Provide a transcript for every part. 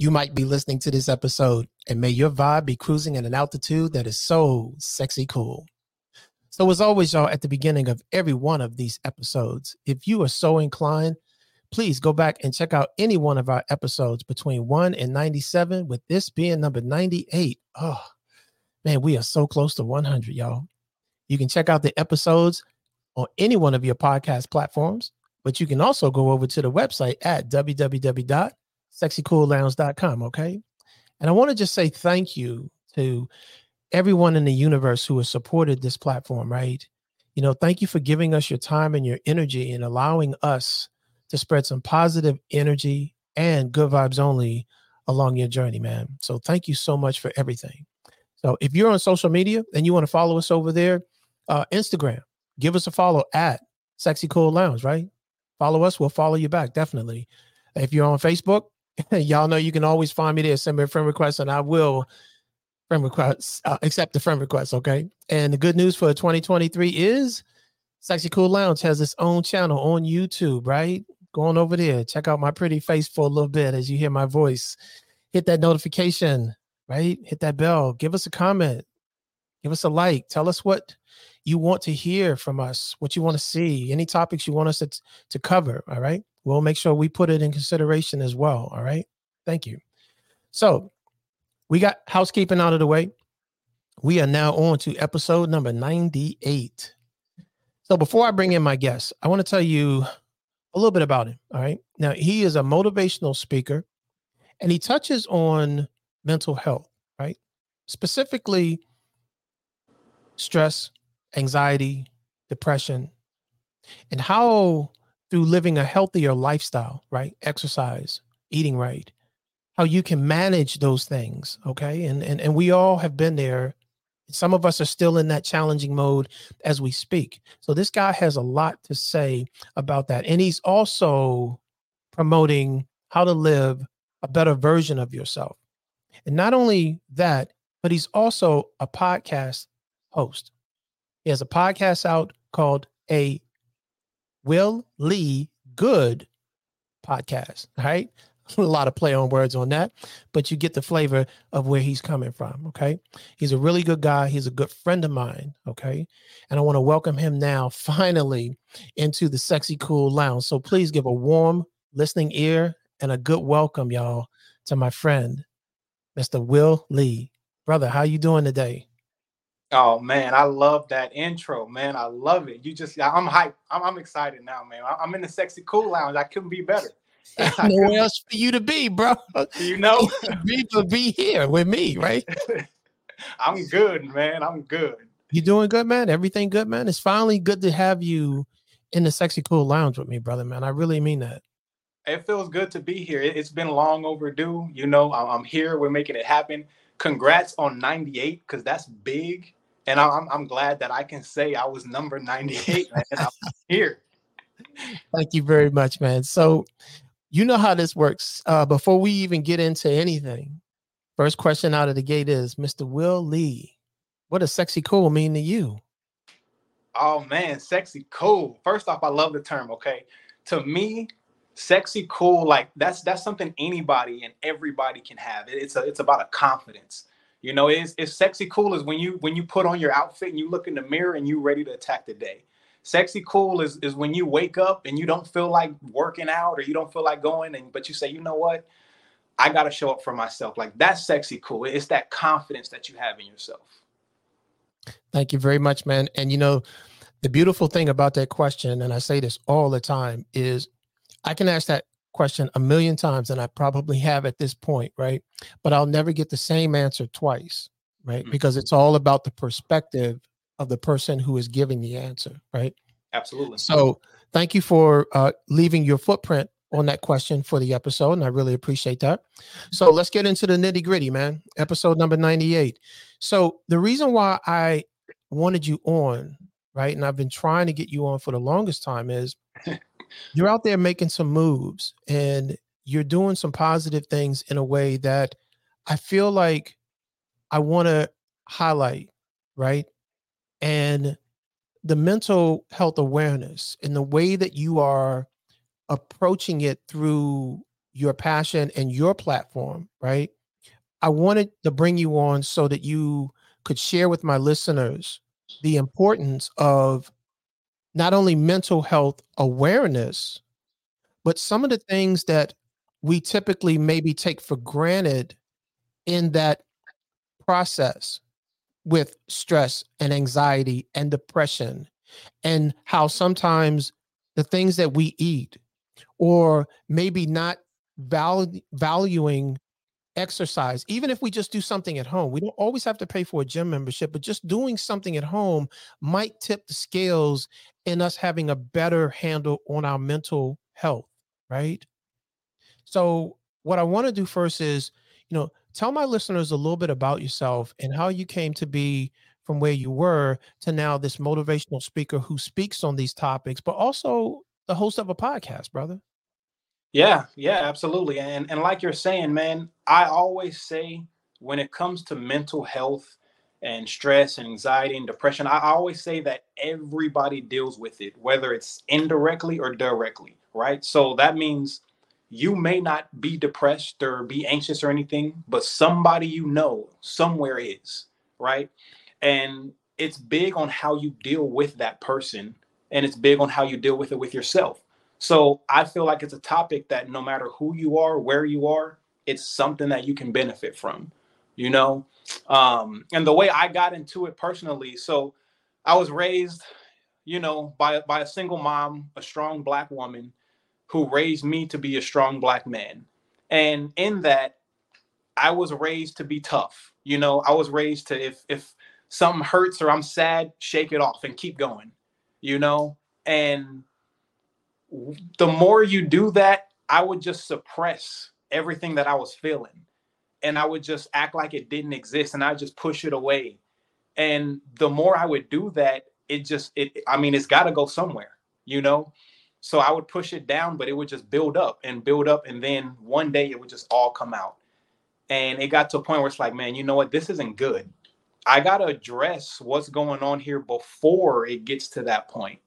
you might be listening to this episode. And may your vibe be cruising at an altitude that is so sexy cool. So as always, y'all, at the beginning of every one of these episodes, if you are so inclined, please go back and check out any one of our episodes between 1 and 97, with this being number 98. Oh, man, we are so close to 100, y'all. You can check out the episodes on any one of your podcast platforms. But you can also go over to the website at www.sexycoollounge.com, okay? And I want to just say thank you to everyone in the universe who has supported this platform, right? You know, thank you for giving us your time and your energy and allowing us to spread some positive energy and good vibes only along your journey, man. So thank you so much for everything. So if you're on social media and you want to follow us over there, Instagram, give us a follow at Sexy Cool Lounge, right? Follow us. We'll follow you back. Definitely. If you're on Facebook, y'all know you can always find me there. Send me a friend request and I will accept the friend request. Okay. And the good news for 2023 is Sexy Cool Lounge has its own channel on YouTube, right? Go on over there. Check out my pretty face for a little bit as you hear my voice. Hit that notification, right? Hit that bell. Give us a comment. Give us a like. Tell us what you want to hear from us, what you want to see, any topics you want us to cover, all right? We'll make sure we put it in consideration as well, all right? Thank you. So we got housekeeping out of the way. We are now on to episode number 98. So before I bring in my guest, I want to tell you a little bit about him, all right? Now, he is a motivational speaker, and he touches on mental health, right? Specifically, stress, anxiety, depression, and how through living a healthier lifestyle, right? Exercise, eating right, how you can manage those things, okay? And we all have been there. Some of us are still in that challenging mode as we speak. So this guy has a lot to say about that. And he's also promoting how to live a better version of yourself. And not only that, but he's also a podcast host. He has a podcast out called A Will Lee Good Podcast, all right? A lot of play on words on that, but you get the flavor of where he's coming from, okay? He's a really good guy. He's a good friend of mine, okay? And I want to welcome him now finally into the Sexy Cool Lounge. So please give a warm listening ear and a good welcome, y'all, to my friend, Mr. Will Lee. Brother, how you doing today? Oh, man, I love that intro, man. I love it. I'm hyped. I'm excited now, man. I'm in the Sexy Cool Lounge. I couldn't be better. Nowhere else for you to be, bro. You know? be here with me, right? I'm good, man. I'm good. You doing good, man? Everything good, man? It's finally good to have you in the Sexy Cool Lounge with me, brother, man. I really mean that. It feels good to be here. It's been long overdue. You know, I'm here. We're making it happen. Congrats on 98, because that's big. And I'm glad that I can say I was number 98 and I'm here. Thank you very much, man. So you know how this works. Before we even get into anything, first question out of the gate is, Mr. Will Lee, what does sexy cool mean to you? Oh, man, sexy cool. First off, I love the term, okay? To me, sexy cool, like that's something anybody and everybody can have. It's about a confidence. You know, it's sexy cool is when you put on your outfit and you look in the mirror and you ready to attack the day. Sexy cool is when you wake up and you don't feel like working out or you don't feel like going, but you say, you know what? I got to show up for myself. Like, that's sexy cool. It's that confidence that you have in yourself. Thank you very much, man. And you know, the beautiful thing about that question, and I say this all the time, is I can ask that question a million times, and I probably have at this point, right? But I'll never get the same answer twice, right? Mm-hmm. Because it's all about the perspective of the person who is giving the answer, right? Absolutely. So thank you for leaving your footprint on that question for the episode, and I really appreciate that. So let's get into the nitty gritty, man. Episode number 98. So the reason why I wanted you on, right, and I've been trying to get you on for the longest time, is you're out there making some moves and you're doing some positive things in a way that I feel like I want to highlight, right? And the mental health awareness and the way that you are approaching it through your passion and your platform, right? I wanted to bring you on so that you could share with my listeners the importance of not only mental health awareness, but some of the things that we typically maybe take for granted in that process with stress and anxiety and depression, and how sometimes the things that we eat, or maybe not valuing exercise, even if we just do something at home. We don't always have to pay for a gym membership, but just doing something at home might tip the scales in us having a better handle on our mental health, right? So what I want to do first is, tell my listeners a little bit about yourself and how you came to be from where you were to now this motivational speaker who speaks on these topics, but also the host of a podcast, brother. Yeah, absolutely. And like you're saying, man, I always say when it comes to mental health and stress and anxiety and depression, I always say that everybody deals with it, whether it's indirectly or directly, right? So that means you may not be depressed or be anxious or anything, but somebody somewhere is, right? And it's big on how you deal with that person, and it's big on how you deal with it with yourself. So I feel like it's a topic that no matter who you are, where you are, it's something that you can benefit from, and the way I got into it personally. So I was raised, by a single mom, a strong Black woman who raised me to be a strong Black man. And in that, I was raised to be tough. I was raised to, if something hurts or I'm sad, shake it off and keep going, and the more you do that, I would just suppress everything that I was feeling, and I would just act like it didn't exist, and I just push it away. And the more I would do that, it's got to go somewhere, So I would push it down, but it would just build up. And then one day it would just all come out. And it got to a point where it's like, man, you know what? This isn't good. I got to address what's going on here before it gets to that point.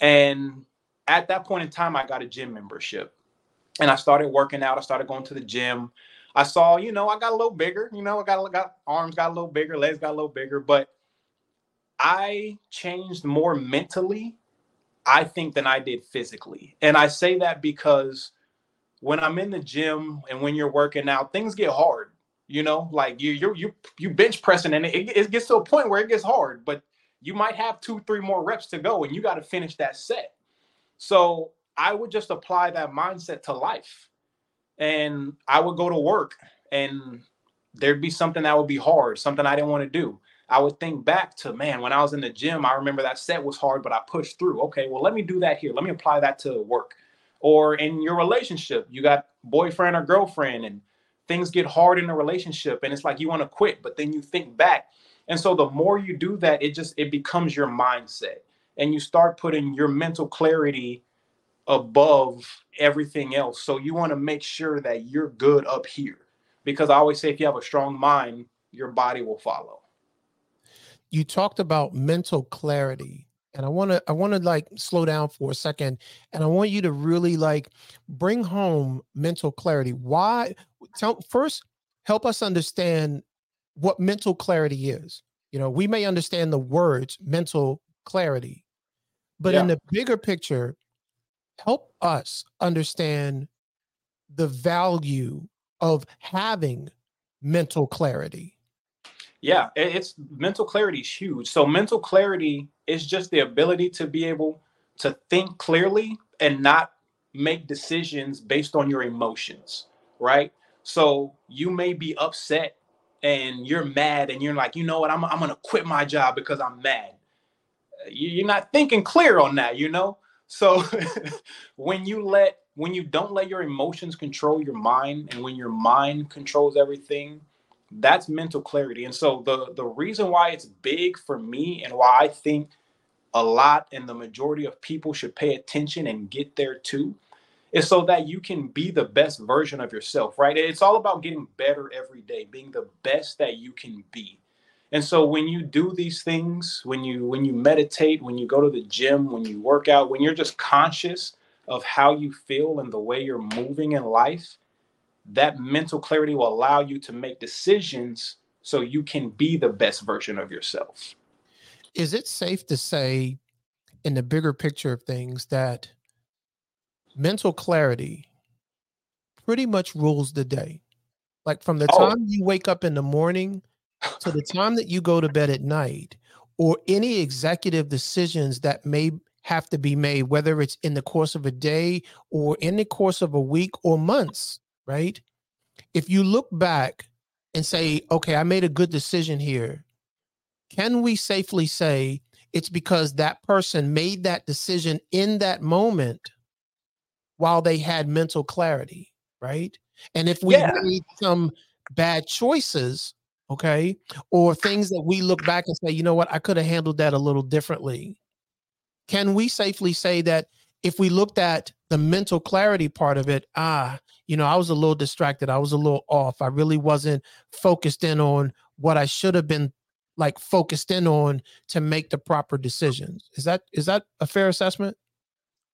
And at that point in time, I got a gym membership and I started working out. I started going to the gym. I saw, I got a little bigger, arms got a little bigger, legs got a little bigger, but I changed more mentally, I think, than I did physically. And I say that because when I'm in the gym and when you're working out, things get hard, like you bench pressing and it gets to a point where it gets hard, but you might have 2-3 more reps to go and you got to finish that set. So I would just apply that mindset to life, and I would go to work and there'd be something that would be hard, something I didn't want to do. I would think back to, man, when I was in the gym, I remember that set was hard, but I pushed through. Okay, well, let me do that here. Let me apply that to work. Or in your relationship, you got boyfriend or girlfriend and things get hard in the relationship and it's like you want to quit, but then you think back. And so the more you do that, it becomes your mindset, and you start putting your mental clarity above everything else. So you want to make sure that you're good up here, because I always say if you have a strong mind, your body will follow. You talked about mental clarity, and I want to like slow down for a second, and I want you to really like bring home mental clarity. Why? First, help us understand what mental clarity is. We may understand the words mental clarity, but in the bigger picture, help us understand the value of having mental clarity. Yeah, mental clarity is huge. So mental clarity is just the ability to be able to think clearly and not make decisions based on your emotions, right? So you may be upset and you're mad and you're like, I'm going to quit my job because I'm mad. You're not thinking clear on that. So when you don't let your emotions control your mind, and when your mind controls everything, that's mental clarity. And so the reason why it's big for me, and why I think a lot and the majority of people should pay attention and get there too, is so that you can be the best version of yourself, right? It's all about getting better every day, being the best that you can be. And so when you do these things, when you meditate, when you go to the gym, when you work out, when you're just conscious of how you feel and the way you're moving in life, that mental clarity will allow you to make decisions so you can be the best version of yourself. Is it safe to say, in the bigger picture of things, that mental clarity pretty much rules the day? Like from the time you wake up in the morning to the time that you go to bed at night, or any executive decisions that may have to be made, whether it's in the course of a day or in the course of a week or months, right? If you look back and say, okay, I made a good decision here, can we safely say it's because that person made that decision in that moment while they had mental clarity, right? And if we made some bad choices, okay, or things that we look back and say, you know what, I could have handled that a little differently, can we safely say that if we looked at the mental clarity part of it, I was a little distracted, I was a little off, I really wasn't focused in on what I should have been focused in on to make the proper decisions? Is that a fair assessment?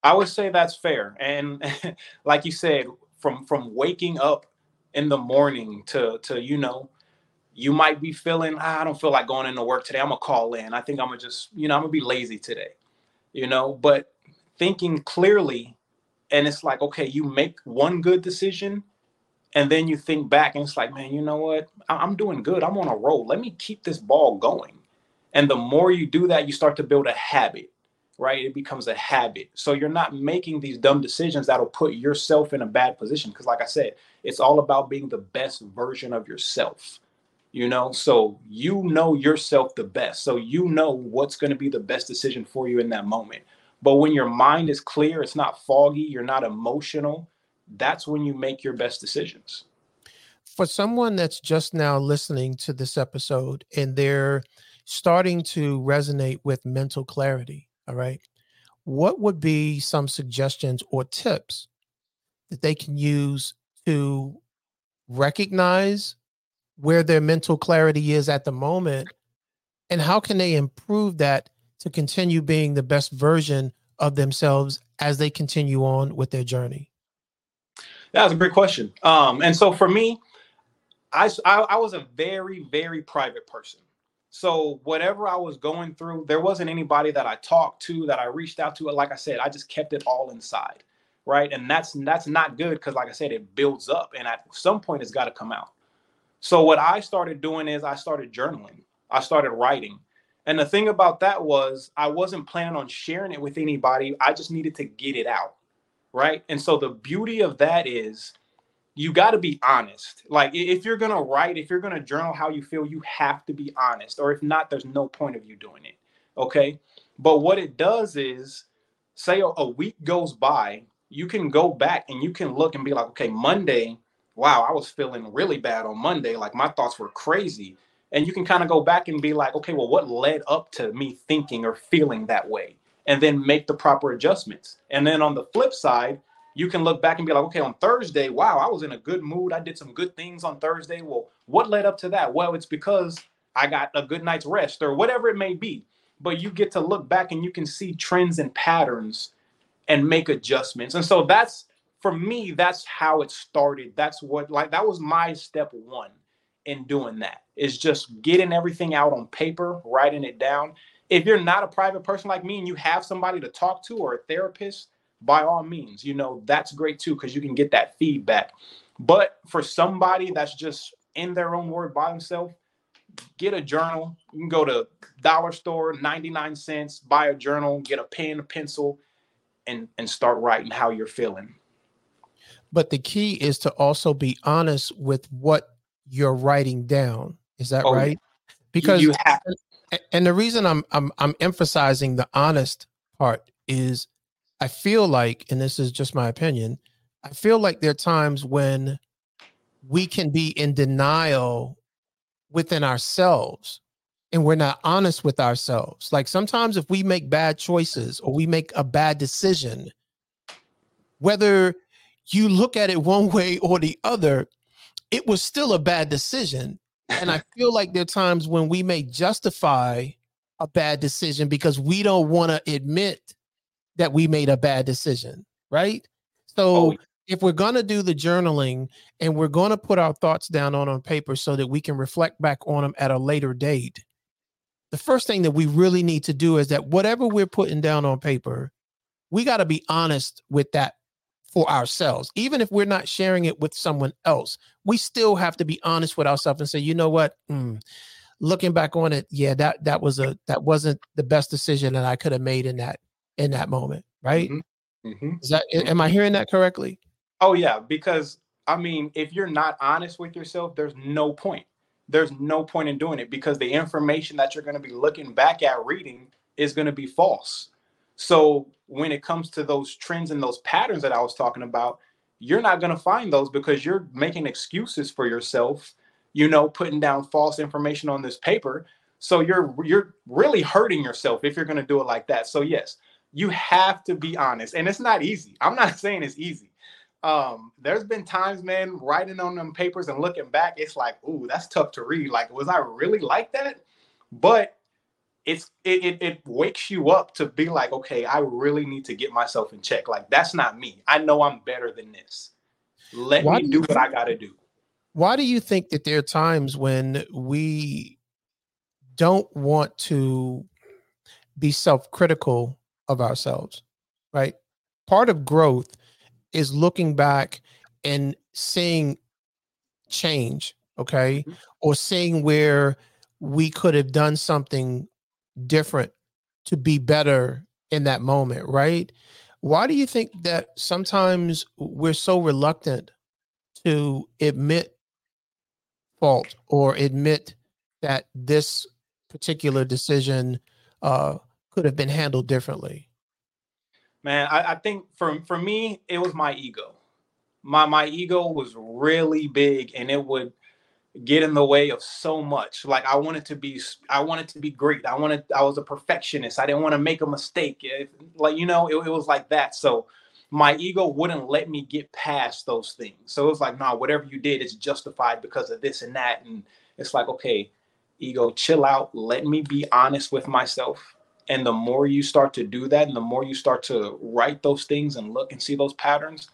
I would say that's fair. And like you said, from waking up in the morning to you might be feeling, I don't feel like going into work today, I'm going to call in, I think I'm going to just, I'm going to be lazy today, but thinking clearly, and it's like, okay, you make one good decision, and then you think back and it's like, man, you know what, I'm doing good, I'm on a roll, let me keep this ball going. And the more you do that, you start to build a habit, right? It becomes a habit. So you're not making these dumb decisions that'll put yourself in a bad position. Because like I said, it's all about being the best version of yourself. So you know yourself the best. So you know what's going to be the best decision for you in that moment. But when your mind is clear, it's not foggy, you're not emotional, that's when you make your best decisions. For someone that's just now listening to this episode and they're starting to resonate with mental clarity, all right, what would be some suggestions or tips that they can use to recognize where their mental clarity is at the moment, and how can they improve that to continue being the best version of themselves as they continue on with their journey? That's a great question. And so for me, I was a very, very private person. So whatever I was going through, there wasn't anybody that I talked to, that I reached out to. Like I said, I just kept it all inside, right? And that's not good, because like I said, it builds up, and at some point it's got to come out. So what I started doing is I started journaling. I started writing. And the thing about that was I wasn't planning on sharing it with anybody. I just needed to get it out, right? And so the beauty of that is you got to be honest. Like if you're going to write, if you're going to journal how you feel, you have to be honest. Or if not, there's no point of you doing it, okay? But what it does is, say a week goes by, you can go back and you can look and be like, okay, Monday, wow, I was feeling really bad on Monday. Like my thoughts were crazy. And you can kind of go back and be like, okay, well, what led up to me thinking or feeling that way? And then make the proper adjustments. And then on the flip side, you can look back and be like, okay, on Thursday, wow, I was in a good mood, I did some good things on Thursday. Well, what led up to that? Well, it's because I got a good night's rest or whatever it may be. But you get to look back and you can see trends and patterns and make adjustments. And so that's, for me, that's how it started. That's what, that was my step one in doing that, is just getting everything out on paper, writing it down. If you're not a private person like me and you have somebody to talk to or a therapist, by all means, that's great too, because you can get that feedback. But for somebody that's just in their own word by themselves, get a journal. You can go to dollar store, 99 cents, buy a journal, get a pen, a pencil, and start writing how you're feeling. But the key is to also be honest with what you're writing down. Is that right? Because you have to. And the reason I'm emphasizing the honest part is I feel like, and this is just my opinion, I feel like there are times when we can be in denial within ourselves and we're not honest with ourselves. Like sometimes if we make bad choices or we make a bad decision, whether you look at it one way or the other, it was still a bad decision. And I feel like there are times when we may justify a bad decision because we don't want to admit that we made a bad decision, right? So if we're going to do the journaling and we're going to put our thoughts down on paper so that we can reflect back on them at a later date, the first thing that we really need to do is that whatever we're putting down on paper, we got to be honest with that for ourselves. Even if we're not sharing it with someone else, we still have to be honest with ourselves and say, you know what? Looking back on it, yeah, that wasn't the best decision that I could have made in that moment, right? Mm-hmm. Am I hearing that correctly? Oh yeah, because I mean, if you're not honest with yourself, there's no point. There's no point in doing it because the information that you're going to be looking back at reading is going to be false. So when it comes to those trends and those patterns that I was talking about, you're not going to find those because you're making excuses for yourself, you know, putting down false information on this paper. So you're really hurting yourself if you're going to do it like that. So yes, you have to be honest. And it's not easy. I'm not saying it's easy. There's been times, man, writing on them papers and looking back, it's like, ooh, that's tough to read. Like, was I really like that? But it wakes you up to be like, okay, I really need to get myself in check. Like, that's not me. I know I'm better than this. Let me do what I got to do. Why do you think that there are times when we don't want to be self-critical of ourselves, right? Part of growth is looking back and seeing change, okay? Mm-hmm. Or seeing where we could have done something different to be better in that moment, right? Why do you think that sometimes we're so reluctant to admit fault or admit that this particular decision could have been handled differently? Man, I think for me, it was my ego. My ego was really big and it would get in the way of so much. Like I wanted to be great. I was a perfectionist. I didn't want to make a mistake. It was like that. So my ego wouldn't let me get past those things. So it was like, nah, whatever you did, it's justified because of this and that. And it's like, okay, ego, chill out. Let me be honest with myself. And the more you start to do that and the more you start to write those things and look and see those patterns,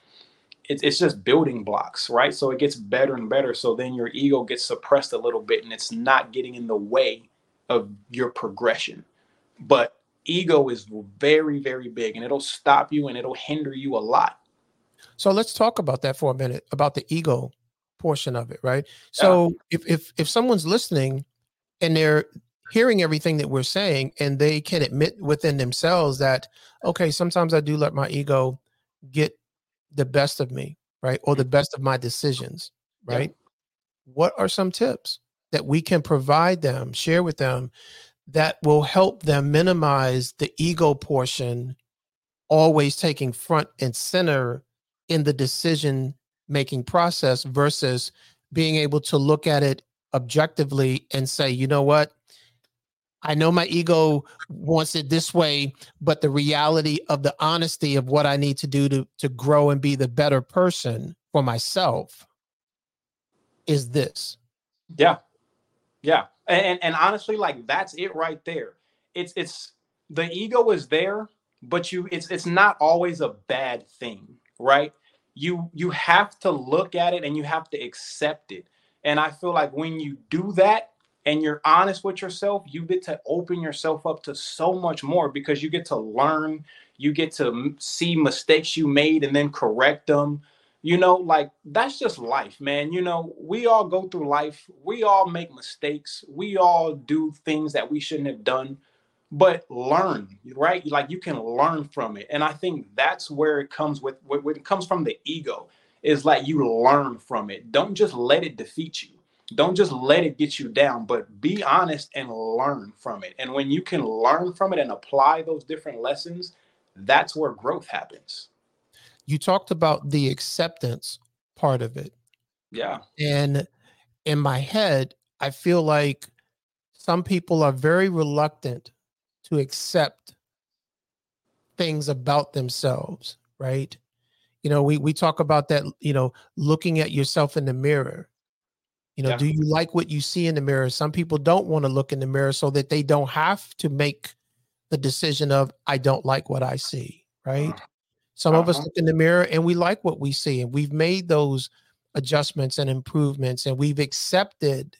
it's just building blocks, right? So it gets better and better. So then your ego gets suppressed a little bit and it's not getting in the way of your progression. But ego is very, very big and it'll stop you and it'll hinder you a lot. So let's talk about that for a minute, about the ego portion of it, right? So if someone's listening and they're hearing everything that we're saying and they can admit within themselves that, okay, sometimes I do let my ego get the best of me, right? Or the best of my decisions, right? Yeah. What are some tips that we can provide them, share with them, that will help them minimize the ego portion always taking front and center in the decision-making process versus being able to look at it objectively and say, you know what? I know my ego wants it this way, but the reality of the honesty of what I need to do to grow and be the better person for myself is this. Yeah. Yeah. And honestly, like that's it right there. It's the ego is there, but it's not always a bad thing, right? You have to look at it and you have to accept it. And I feel like when you do that, and you're honest with yourself, you get to open yourself up to so much more because you get to learn, you get to see mistakes you made and then correct them. You know, like that's just life, man. You know, we all go through life. We all make mistakes. We all do things that we shouldn't have done, but learn, right? Like you can learn from it. And I think that's where it comes with, when it comes from the ego is like you learn from it. Don't just let it defeat you. Don't just let it get you down, but be honest and learn from it. And when you can learn from it and apply those different lessons, that's where growth happens. You talked about the acceptance part of it. Yeah. And in my head, I feel like some people are very reluctant to accept things about themselves, right? You know, we talk about that, you know, looking at yourself in the mirror. You know, yeah. Do you like what you see in the mirror? Some people don't want to look in the mirror so that they don't have to make the decision of, I don't like what I see, right? Some of us look in the mirror and we like what we see, and we've made those adjustments and improvements, and we've accepted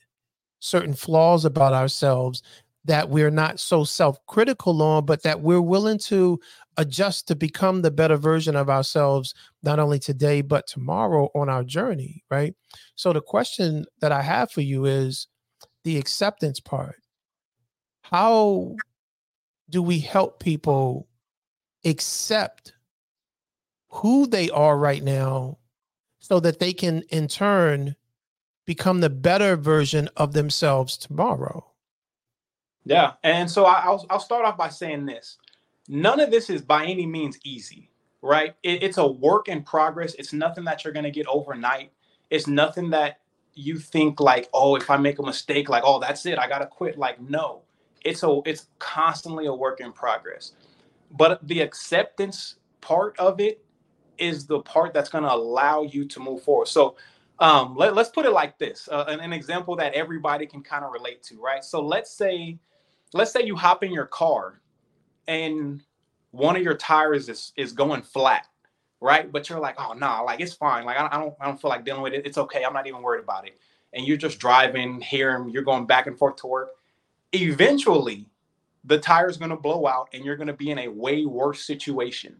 certain flaws about ourselves that we're not so self-critical on, but that we're willing to adjust to become the better version of ourselves, not only today, but tomorrow on our journey, right? So the question that I have for you is the acceptance part. How do we help people accept who they are right now so that they can, in turn, become the better version of themselves tomorrow? Yeah. And so I'll start off by saying this. None of this is by any means easy, right? It's a work in progress. It's nothing that you're going to get overnight. It's nothing that you think like, oh, if I make a mistake, like, oh, that's it, I got to quit. Like, no, it's constantly a work in progress. But the acceptance part of it is the part that's going to allow you to move forward. So let's put it like this, an example that everybody can kind of relate to, right? So let's say you hop in your car and one of your tires is going flat, right? But you're like, oh, nah, like, it's fine. Like, I don't feel like dealing with it. It's okay. I'm not even worried about it. And you're just driving here and you're going back and forth to work. Eventually, the tire's going to blow out and you're going to be in a way worse situation,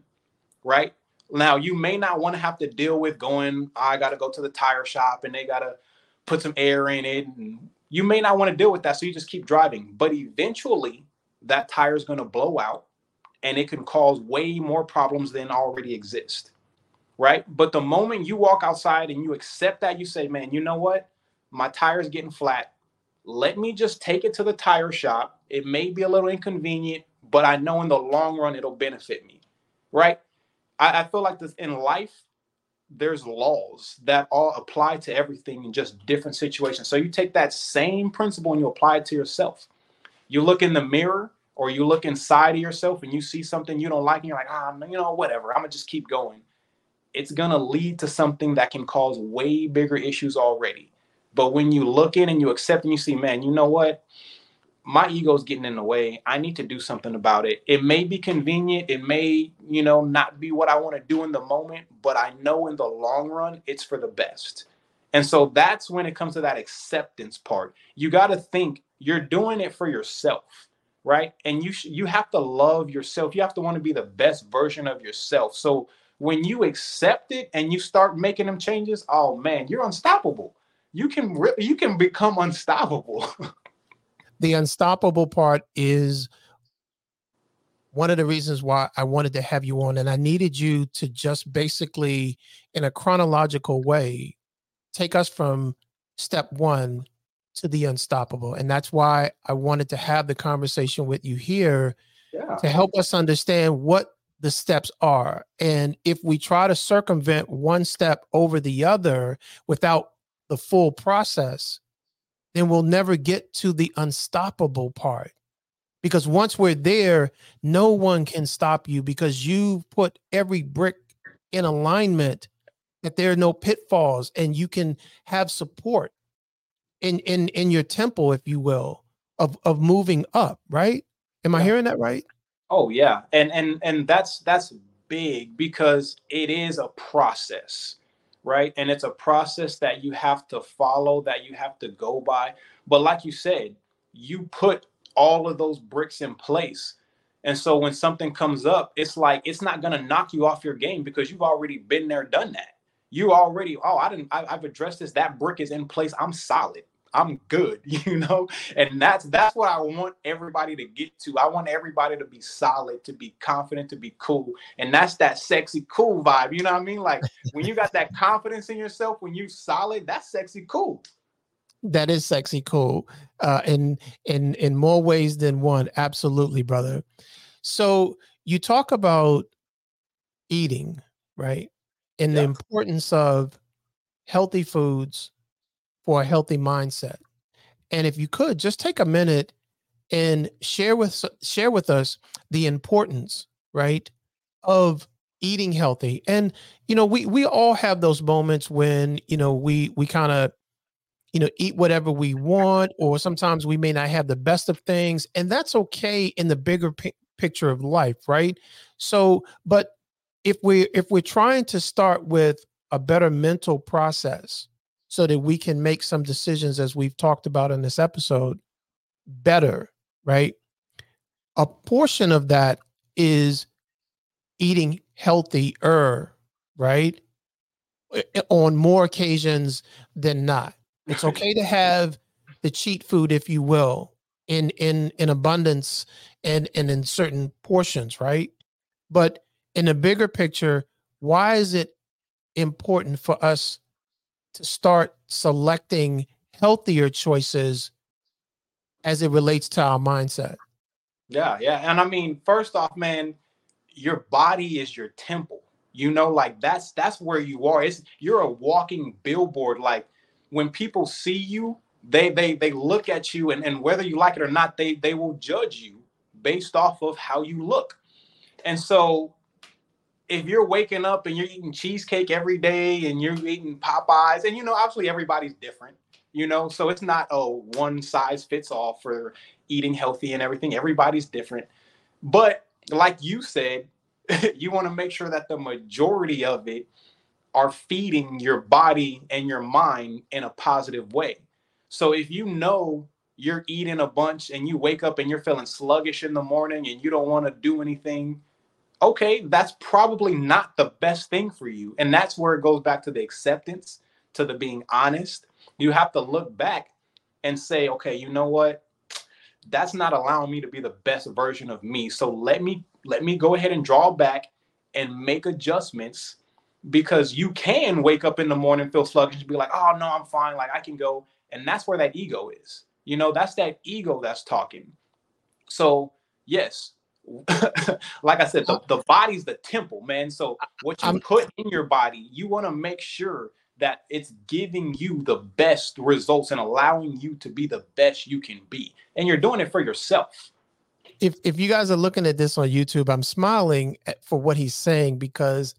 right? Now, you may not want to have to deal with going, I got to go to the tire shop and they got to put some air in it. And you may not want to deal with that. So you just keep driving. But eventually, that tire is going to blow out and it can cause way more problems than already exist, right? But the moment you walk outside and you accept that, you say, man, you know what? My tire is getting flat. Let me just take it to the tire shop. It may be a little inconvenient, but I know in the long run, it'll benefit me, right? I feel like this in life, there's laws that all apply to everything in just different situations. So you take that same principle and you apply it to yourself. You look in the mirror or you look inside of yourself and you see something you don't like and you're like, you know, whatever, I'm going to just keep going. It's going to lead to something that can cause way bigger issues already. But when you look in and you accept and you see, man, you know what? My ego's getting in the way. I need to do something about it. It may be convenient. It may, you know, not be what I want to do in the moment, but I know in the long run, it's for the best. And so that's when it comes to that acceptance part. You got to think you're doing it for yourself, right? And you have to love yourself. You have to want to be the best version of yourself. So when you accept it and you start making them changes, oh man, you're unstoppable. You can become unstoppable. The unstoppable part is one of the reasons why I wanted to have you on. And I needed you to just basically, in a chronological way, take us from step one to the unstoppable. And that's why I wanted to have the conversation with you here to help us understand what the steps are. And if we try to circumvent one step over the other without the full process, then we'll never get to the unstoppable part. Because once we're there, no one can stop you because you've put every brick in alignment that there are no pitfalls and you can have support in your temple, if you will, of moving up, right? Am I hearing that right? Oh yeah. And that's big because it is a process. Right. And it's a process that you have to follow, that you have to go by. But like you said, you put all of those bricks in place. And so when something comes up, it's like it's not going to knock you off your game because you've already been there, done that. You already. I've addressed this. That brick is in place. I'm solid. I'm good. You know, and that's what I want everybody to get to. I want everybody to be solid, to be confident, to be cool. And that's that sexy, cool vibe. You know what I mean? Like when you got that confidence in yourself, when you solid, that's sexy, cool. That is sexy, cool. In more ways than one. Absolutely, brother. So you talk about eating, right? And the importance of healthy foods for a healthy mindset. And if you could just take a minute and share with us the importance, right, of eating healthy. And, you know, we all have those moments when, you know, we kind of, you know, eat whatever we want, or sometimes we may not have the best of things, and that's okay in the bigger picture of life, right? So, but if we're trying to start with a better mental process so that we can make some decisions, as we've talked about in this episode, better, right? A portion of that is eating healthier, right? On more occasions than not. It's okay to have the cheat food, if you will, in abundance and in certain portions, right? But in the bigger picture, why is it important for us to start selecting healthier choices as it relates to our mindset? Yeah. And I mean, first off, man, your body is your temple. You know, like that's where you are. You're a walking billboard. Like, when people see you, they look at you, and whether you like it or not, they will judge you based off of how you look. And so if you're waking up and you're eating cheesecake every day and you're eating Popeyes, and, you know, obviously everybody's different, you know, so it's not, oh, one size fits all for eating healthy and everything. Everybody's different. But like you said, you want to make sure that the majority of it are feeding your body and your mind in a positive way. So if you know you're eating a bunch and you wake up and you're feeling sluggish in the morning and you don't want to do anything, okay, that's probably not the best thing for you. And that's where it goes back to the acceptance, to the being honest. You have to look back and say, okay, you know what? That's not allowing me to be the best version of me. So let me go ahead and draw back and make adjustments, because you can wake up in the morning, feel sluggish, be like, oh, no, I'm fine. Like, I can go. And that's where that ego is. You know, that's that ego that's talking. So, yes, like I said, the body's the temple, man. So what you put in your body, you want to make sure that it's giving you the best results and allowing you to be the best you can be. And you're doing it for yourself. If you guys are looking at this on YouTube, I'm smiling for what he's saying, because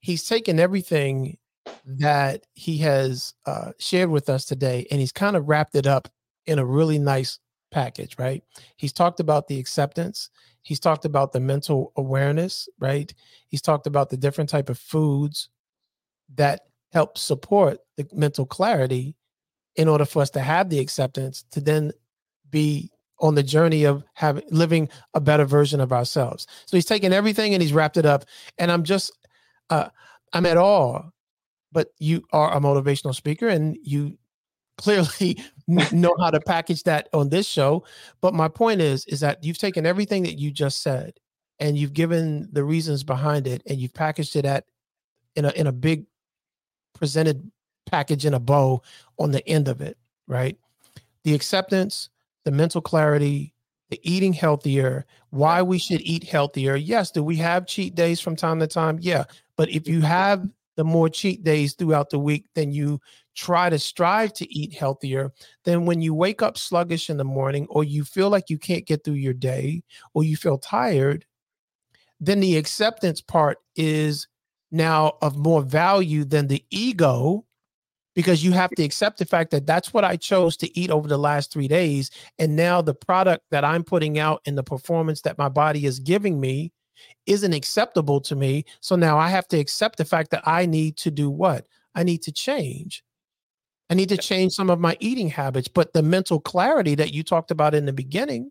he's taken everything that he has shared with us today, and he's kind of wrapped it up in a really nice package, right? He's talked about the acceptance. He's talked about the mental awareness, right? He's talked about the different type of foods that help support the mental clarity in order for us to have the acceptance to then be on the journey of living a better version of ourselves. So he's taken everything and he's wrapped it up. And I'm just... I'm at awe, but you are a motivational speaker and you clearly know how to package that on this show. But my point is that you've taken everything that you just said and you've given the reasons behind it, and you've packaged it in a big presented package in a bow on the end of it, right? The acceptance, the mental clarity, the eating healthier, why we should eat healthier. Yes, do we have cheat days from time to time? Yeah. But if you have the more cheat days throughout the week, then you try to strive to eat healthier. Then when you wake up sluggish in the morning, or you feel like you can't get through your day, or you feel tired, then the acceptance part is now of more value than the ego, because you have to accept the fact that that's what I chose to eat over the last 3 days. And now the product that I'm putting out and the performance that my body is giving me isn't acceptable to me. So now I have to accept the fact that I need to do what? I need to change. I need to change some of my eating habits. But the mental clarity that you talked about in the beginning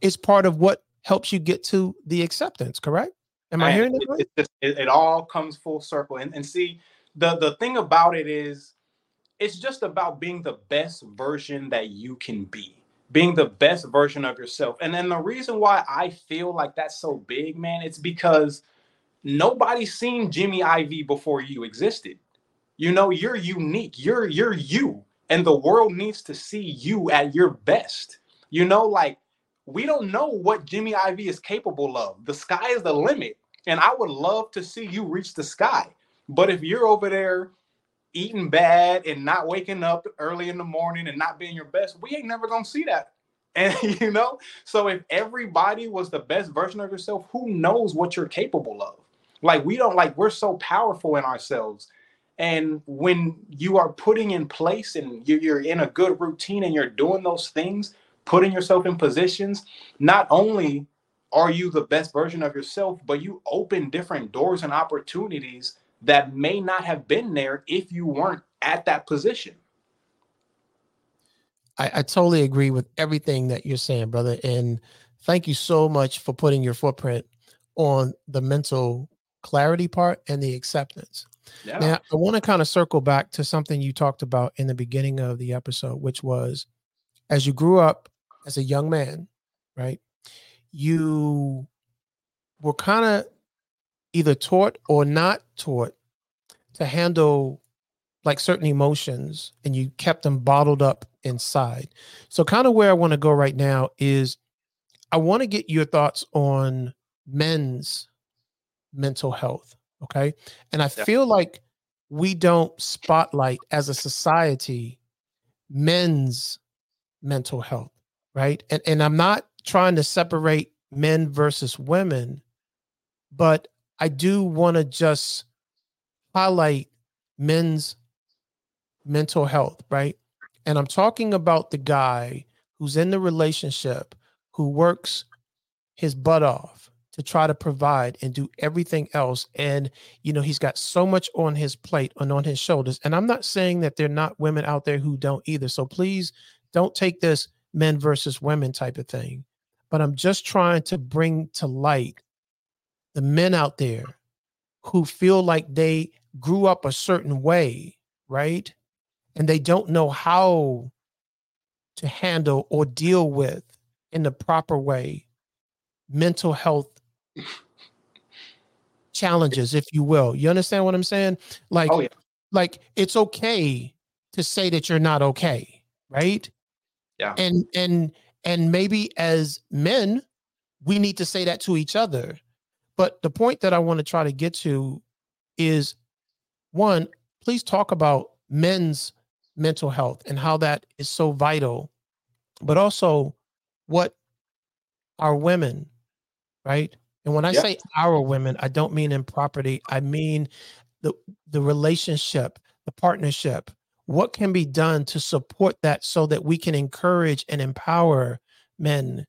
is part of what helps you get to the acceptance, correct? Am I hearing that right? It all comes full circle. And see, the thing about it is, it's just about being the best version that you can be. Being the best version of yourself. And then the reason why I feel like that's so big, man, it's because nobody's seen Jimmy Ivy before you existed. You know, you're unique. You're you. And the world needs to see you at your best. You know, like, we don't know what Jimmy Ivey is capable of. The sky is the limit. And I would love to see you reach the sky. But if you're over there eating bad and not waking up early in the morning and not being your best, we ain't never going to see that. And, you know, so if everybody was the best version of yourself, who knows what you're capable of? Like, we don't, like, we're so powerful in ourselves. And when you are putting in place and you're in a good routine and you're doing those things, putting yourself in positions, not only are you the best version of yourself, but you open different doors and opportunities that may not have been there if you weren't at that position. I totally agree with everything that you're saying, brother. And thank you so much for putting your footprint on the mental clarity part and the acceptance. Yeah. Now, I want to kind of circle back to something you talked about in the beginning of the episode, which was, as you grew up as a young man, right, you were kind of either taught or not taught to handle like certain emotions, and you kept them bottled up inside. So kind of where I want to go right now is I want to get your thoughts on men's mental health. Okay. And I feel like we don't spotlight as a society men's mental health, right? And I'm not trying to separate men versus women, but I do want to just highlight men's mental health, right? And I'm talking about the guy who's in the relationship who works his butt off to try to provide and do everything else. And, you know, he's got so much on his plate and on his shoulders. And I'm not saying that there are not women out there who don't either. So please don't take this men versus women type of thing. But I'm just trying to bring to light the men out there who feel like they grew up a certain way, right? And they don't know how to handle or deal with in the proper way mental health challenges, if you will. You understand what I'm saying? Like, oh, yeah. Like, it's okay to say that you're not okay, right? Yeah. And maybe as men, we need to say that to each other. But the point that I want to try to get to is, one, please talk about men's mental health and how that is so vital, but also what our women, right? And when I say our women, I don't mean in property. I mean the relationship, the partnership. What can be done to support that so that we can encourage and empower men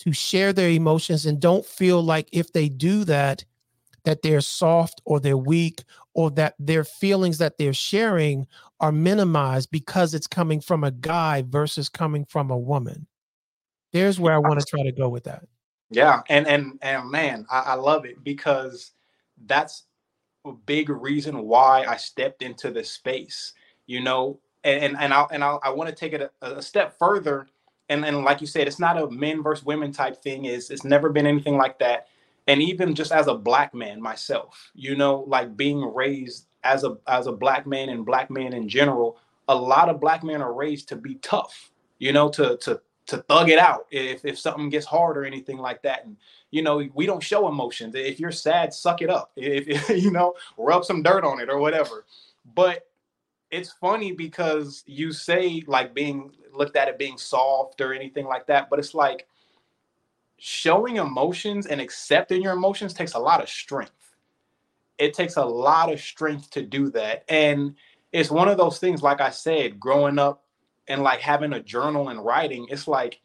to share their emotions and don't feel like if they do that, that they're soft or they're weak or that their feelings that they're sharing are minimized because it's coming from a guy versus coming from a woman. There's where I want to try to go with that. Yeah. And man, I love it, because that's a big reason why I stepped into this space, you know, and I want to take it a step further. And like you said, it's not a men versus women type thing. It's never been anything like that. And even just as a black man myself, you know, like being raised as a black man and black men in general, a lot of black men are raised to be tough, you know, to thug it out if something gets hard or anything like that. And, you know, we don't show emotions. If you're sad, suck it up. If you know, rub some dirt on it or whatever. But it's funny because you say like being looked at it being soft or anything like that, but it's like showing emotions and accepting your emotions takes a lot of strength. It takes a lot of strength to do that. And it's one of those things, like I said, growing up and like having a journal and writing, it's like,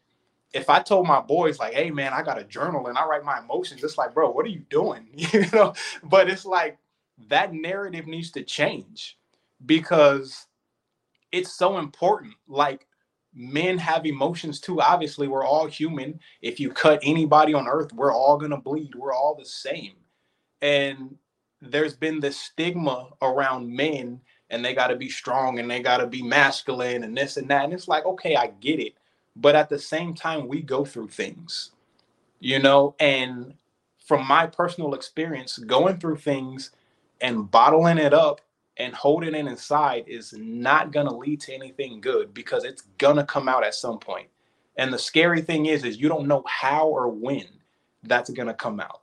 if I told my boys like, hey man, I got a journal and I write my emotions, it's like, bro, what are you doing? You know, but it's like that narrative needs to change, because it's so important. Like, men have emotions too. Obviously, we're all human. If you cut anybody on earth, we're all going to bleed. We're all the same. And there's been this stigma around men, and they got to be strong and they got to be masculine and this and that. And it's like, okay, I get it. But at the same time, we go through things, you know, and from my personal experience, going through things and bottling it up and holding it inside is not going to lead to anything good, because it's going to come out at some point. And the scary thing is you don't know how or when that's going to come out,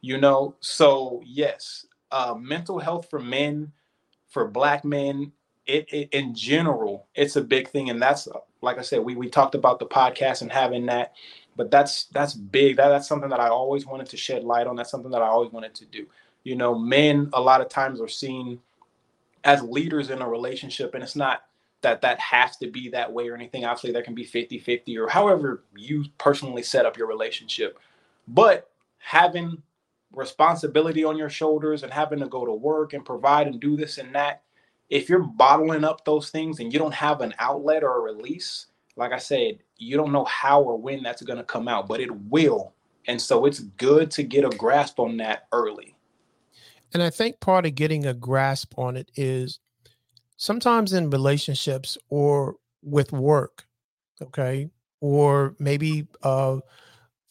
you know? So yes, mental health for men, for Black men, it in general, it's a big thing. And that's, like I said, we talked about the podcast and having that, but that's big. That's something that I always wanted to shed light on. That's something that I always wanted to do. You know, men a lot of times are seen as leaders in a relationship, and it's not that has to be that way or anything. Obviously, there can be 50-50 or however you personally set up your relationship. But having responsibility on your shoulders and having to go to work and provide and do this and that, if you're bottling up those things and you don't have an outlet or a release, like I said, you don't know how or when that's going to come out, but it will. And so it's good to get a grasp on that early. And I think part of getting a grasp on it is sometimes in relationships or with work, okay, or maybe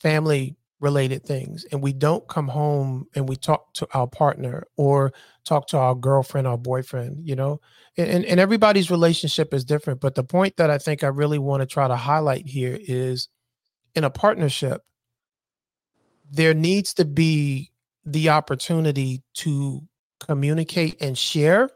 family-related things, and we don't come home and we talk to our partner or talk to our girlfriend or boyfriend, you know, and everybody's relationship is different. But the point that I think I really want to try to highlight here is in a partnership, there needs to be the opportunity to communicate and share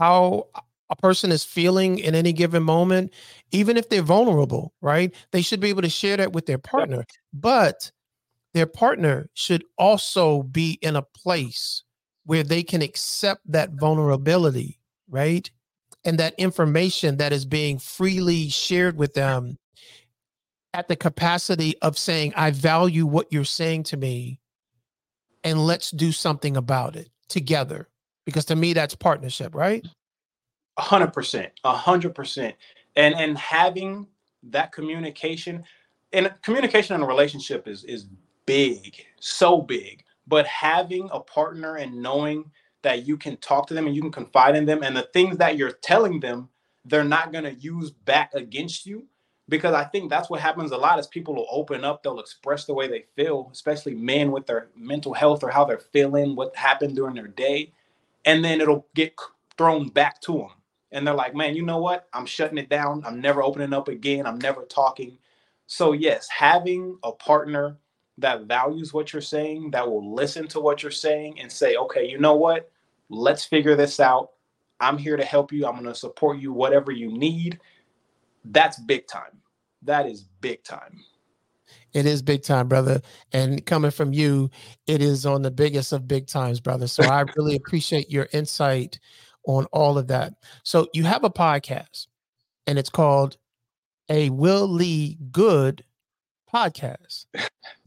how a person is feeling in any given moment, even if they're vulnerable, right? They should be able to share that with their partner, but their partner should also be in a place where they can accept that vulnerability, right? And that information that is being freely shared with them at the capacity of saying, I value what you're saying to me, and let's do something about it together. Because to me, that's partnership, right? 100%, 100%. And having that communication, and communication in a relationship is big, so big. But having a partner and knowing that you can talk to them and you can confide in them, and the things that you're telling them, they're not going to use back against you. Because I think that's what happens a lot is people will open up, they'll express the way they feel, especially men with their mental health or how they're feeling, what happened during their day. And then it'll get thrown back to them. And they're like, man, you know what? I'm shutting it down. I'm never opening up again. I'm never talking. So yes, having a partner that values what you're saying, that will listen to what you're saying and say, okay, you know what? Let's figure this out. I'm here to help you. I'm going to support you, whatever you need. That's big time. That is big time. It is big time, brother. And coming from you, it is on the biggest of big times, brother. So I really appreciate your insight on all of that. So you have a podcast, and it's called A Will Lee Good Podcast.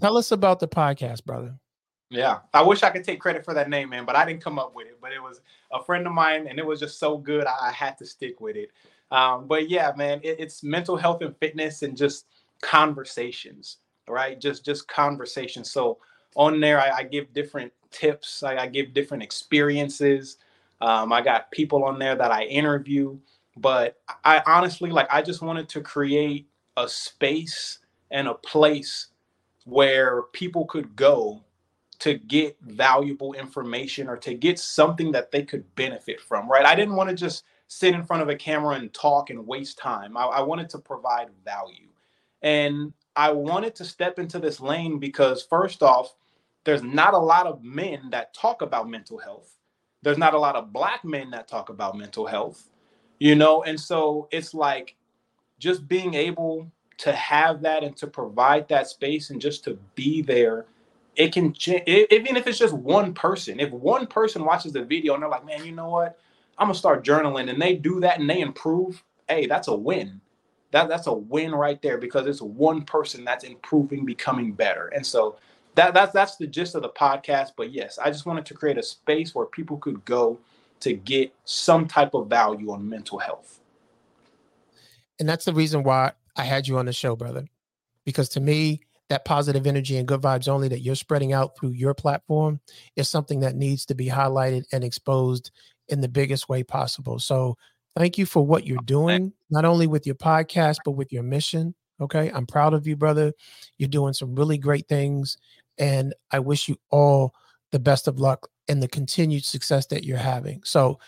Tell us about the podcast, brother. Yeah. I wish I could take credit for that name, man, but I didn't come up with it. But it was a friend of mine, and it was just so good, I had to stick with it. But yeah, man, it's mental health and fitness and just conversations, right? Just conversations. So on there, I give different tips. I give different experiences. I got people on there that I interview, but I honestly, I just wanted to create a space and a place where people could go to get valuable information or to get something that they could benefit from, right? I didn't want to just sit in front of a camera and talk and waste time. I wanted to provide value. And I wanted to step into this lane because, first off, there's not a lot of men that talk about mental health. There's not a lot of Black men that talk about mental health, you know? And so it's like just being able to have that and to provide that space and just to be there. It can change, even if it's just one person. If one person watches the video and they're like, man, you know what? I'm going to start journaling, and they do that and they improve. Hey, that's a win. That's a win right there, because it's one person that's improving, becoming better. And so that's the gist of the podcast. But yes, I just wanted to create a space where people could go to get some type of value on mental health. And that's the reason why I had you on the show, brother, because to me, that positive energy and good vibes only that you're spreading out through your platform is something that needs to be highlighted and exposed in the biggest way possible. So thank you for what you're doing, not only with your podcast, but with your mission. Okay. I'm proud of you, brother. You're doing some really great things, and I wish you all the best of luck and the continued success that you're having. So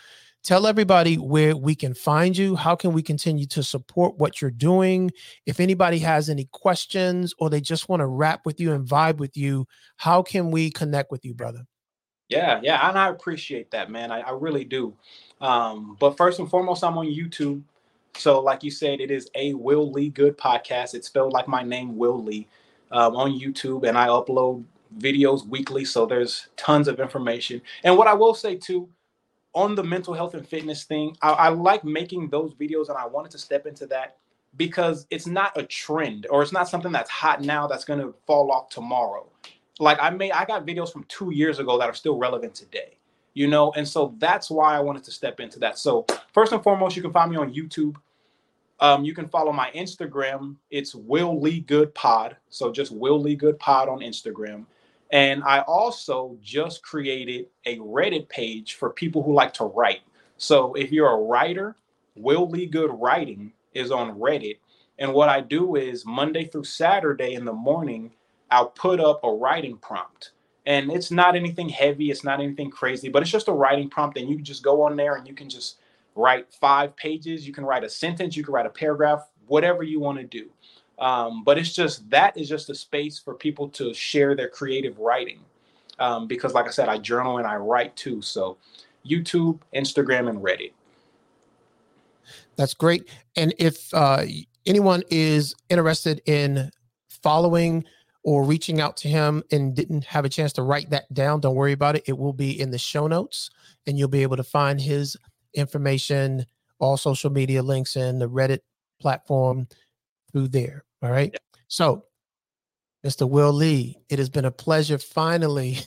Tell everybody where we can find you. How can we continue to support what you're doing? If anybody has any questions or they just want to rap with you and vibe with you, how can we connect with you, brother? Yeah. And I appreciate that, man. I really do. But first and foremost, I'm on YouTube. So like you said, it is A Will Lee Good Podcast. It's spelled like my name, Will Lee, on YouTube. And I upload videos weekly. So there's tons of information. And what I will say, too, on the mental health and fitness thing, I like making those videos. And I wanted to step into that because it's not a trend, or it's not something that's hot now that's going to fall off tomorrow. Like I got videos from 2 years ago that are still relevant today, you know? And so that's why I wanted to step into that. So first and foremost, you can find me on YouTube. You can follow my Instagram. It's Will Lee Good Pod. So just Will Lee Good Pod on Instagram. And I also just created a Reddit page for people who like to write. So if you're a writer, Will Lee Good Writing is on Reddit. And what I do is Monday through Saturday in the morning, I'll put up a writing prompt. And it's not anything heavy. It's not anything crazy, but it's just a writing prompt. And you just go on there and you can just write 5 pages. You can write a sentence. You can write a paragraph, whatever you want to do. But it's just, that is just a space for people to share their creative writing. Because like I said, I journal and I write too. So YouTube, Instagram, and Reddit. That's great. And if anyone is interested in following or reaching out to him and didn't have a chance to write that down, don't worry about it. It will be in the show notes and you'll be able to find his information, all social media links and the Reddit platform through there. All right. Yep. So, Mr. Will Lee, it has been a pleasure finally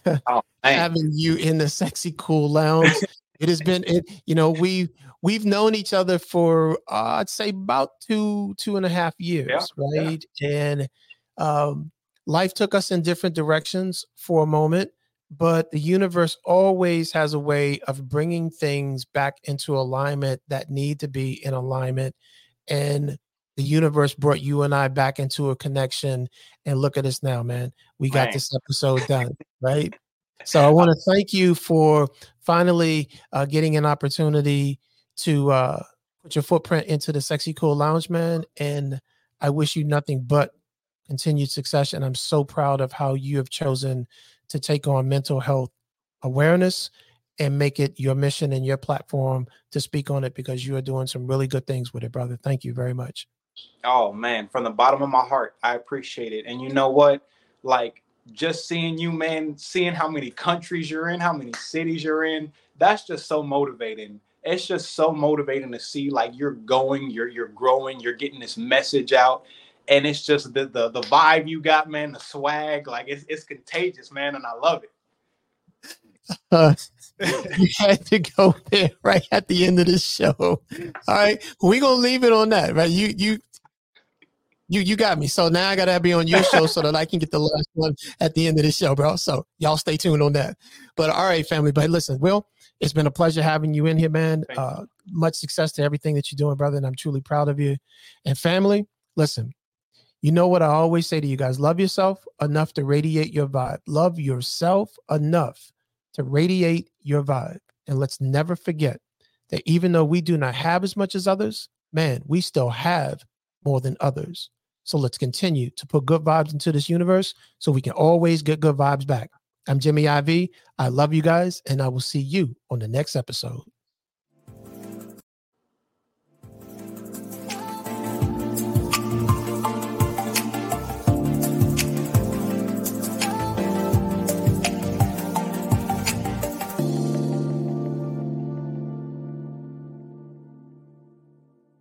having you in the Sexy Cool Lounge. It has been, we've known each other for, I'd say about 2.5 years, right? Yeah. And life took us in different directions for a moment, but the universe always has a way of bringing things back into alignment that need to be in alignment. And the universe brought you and I back into a connection. And look at us now, man. We got this episode done, right? So I want to thank you for finally getting an opportunity to put your footprint into the Sexy Cool Lounge, man. And I wish you nothing but continued success. And I'm so proud of how you have chosen to take on mental health awareness and make it your mission and your platform to speak on it, because you are doing some really good things with it, brother. Thank you very much. Oh, man, from the bottom of my heart, I appreciate it. And you know what? Like just seeing you, man, seeing how many countries you're in, how many cities you're in, that's just so motivating. It's just so motivating to see like you're going, you're growing, you're getting this message out. And it's just the vibe you got, man, the swag, like it's contagious, man. And I love it. You had to go there right at the end of this show. All right. We're going to leave it on that, right? You got me. So now I got to be on your show so that I can get the last one at the end of this show, bro. So y'all stay tuned on that. But all right, family, but listen, Will, it's been a pleasure having you in here, man. Much success to everything that you're doing, brother. And I'm truly proud of you. And family, listen. You know what I always say to you guys, love yourself enough to radiate your vibe. Love yourself enough to radiate your vibe. And let's never forget that even though we do not have as much as others, man, we still have more than others. So let's continue to put good vibes into this universe so we can always get good vibes back. I'm Jimmy IV. I love you guys, and I will see you on the next episode.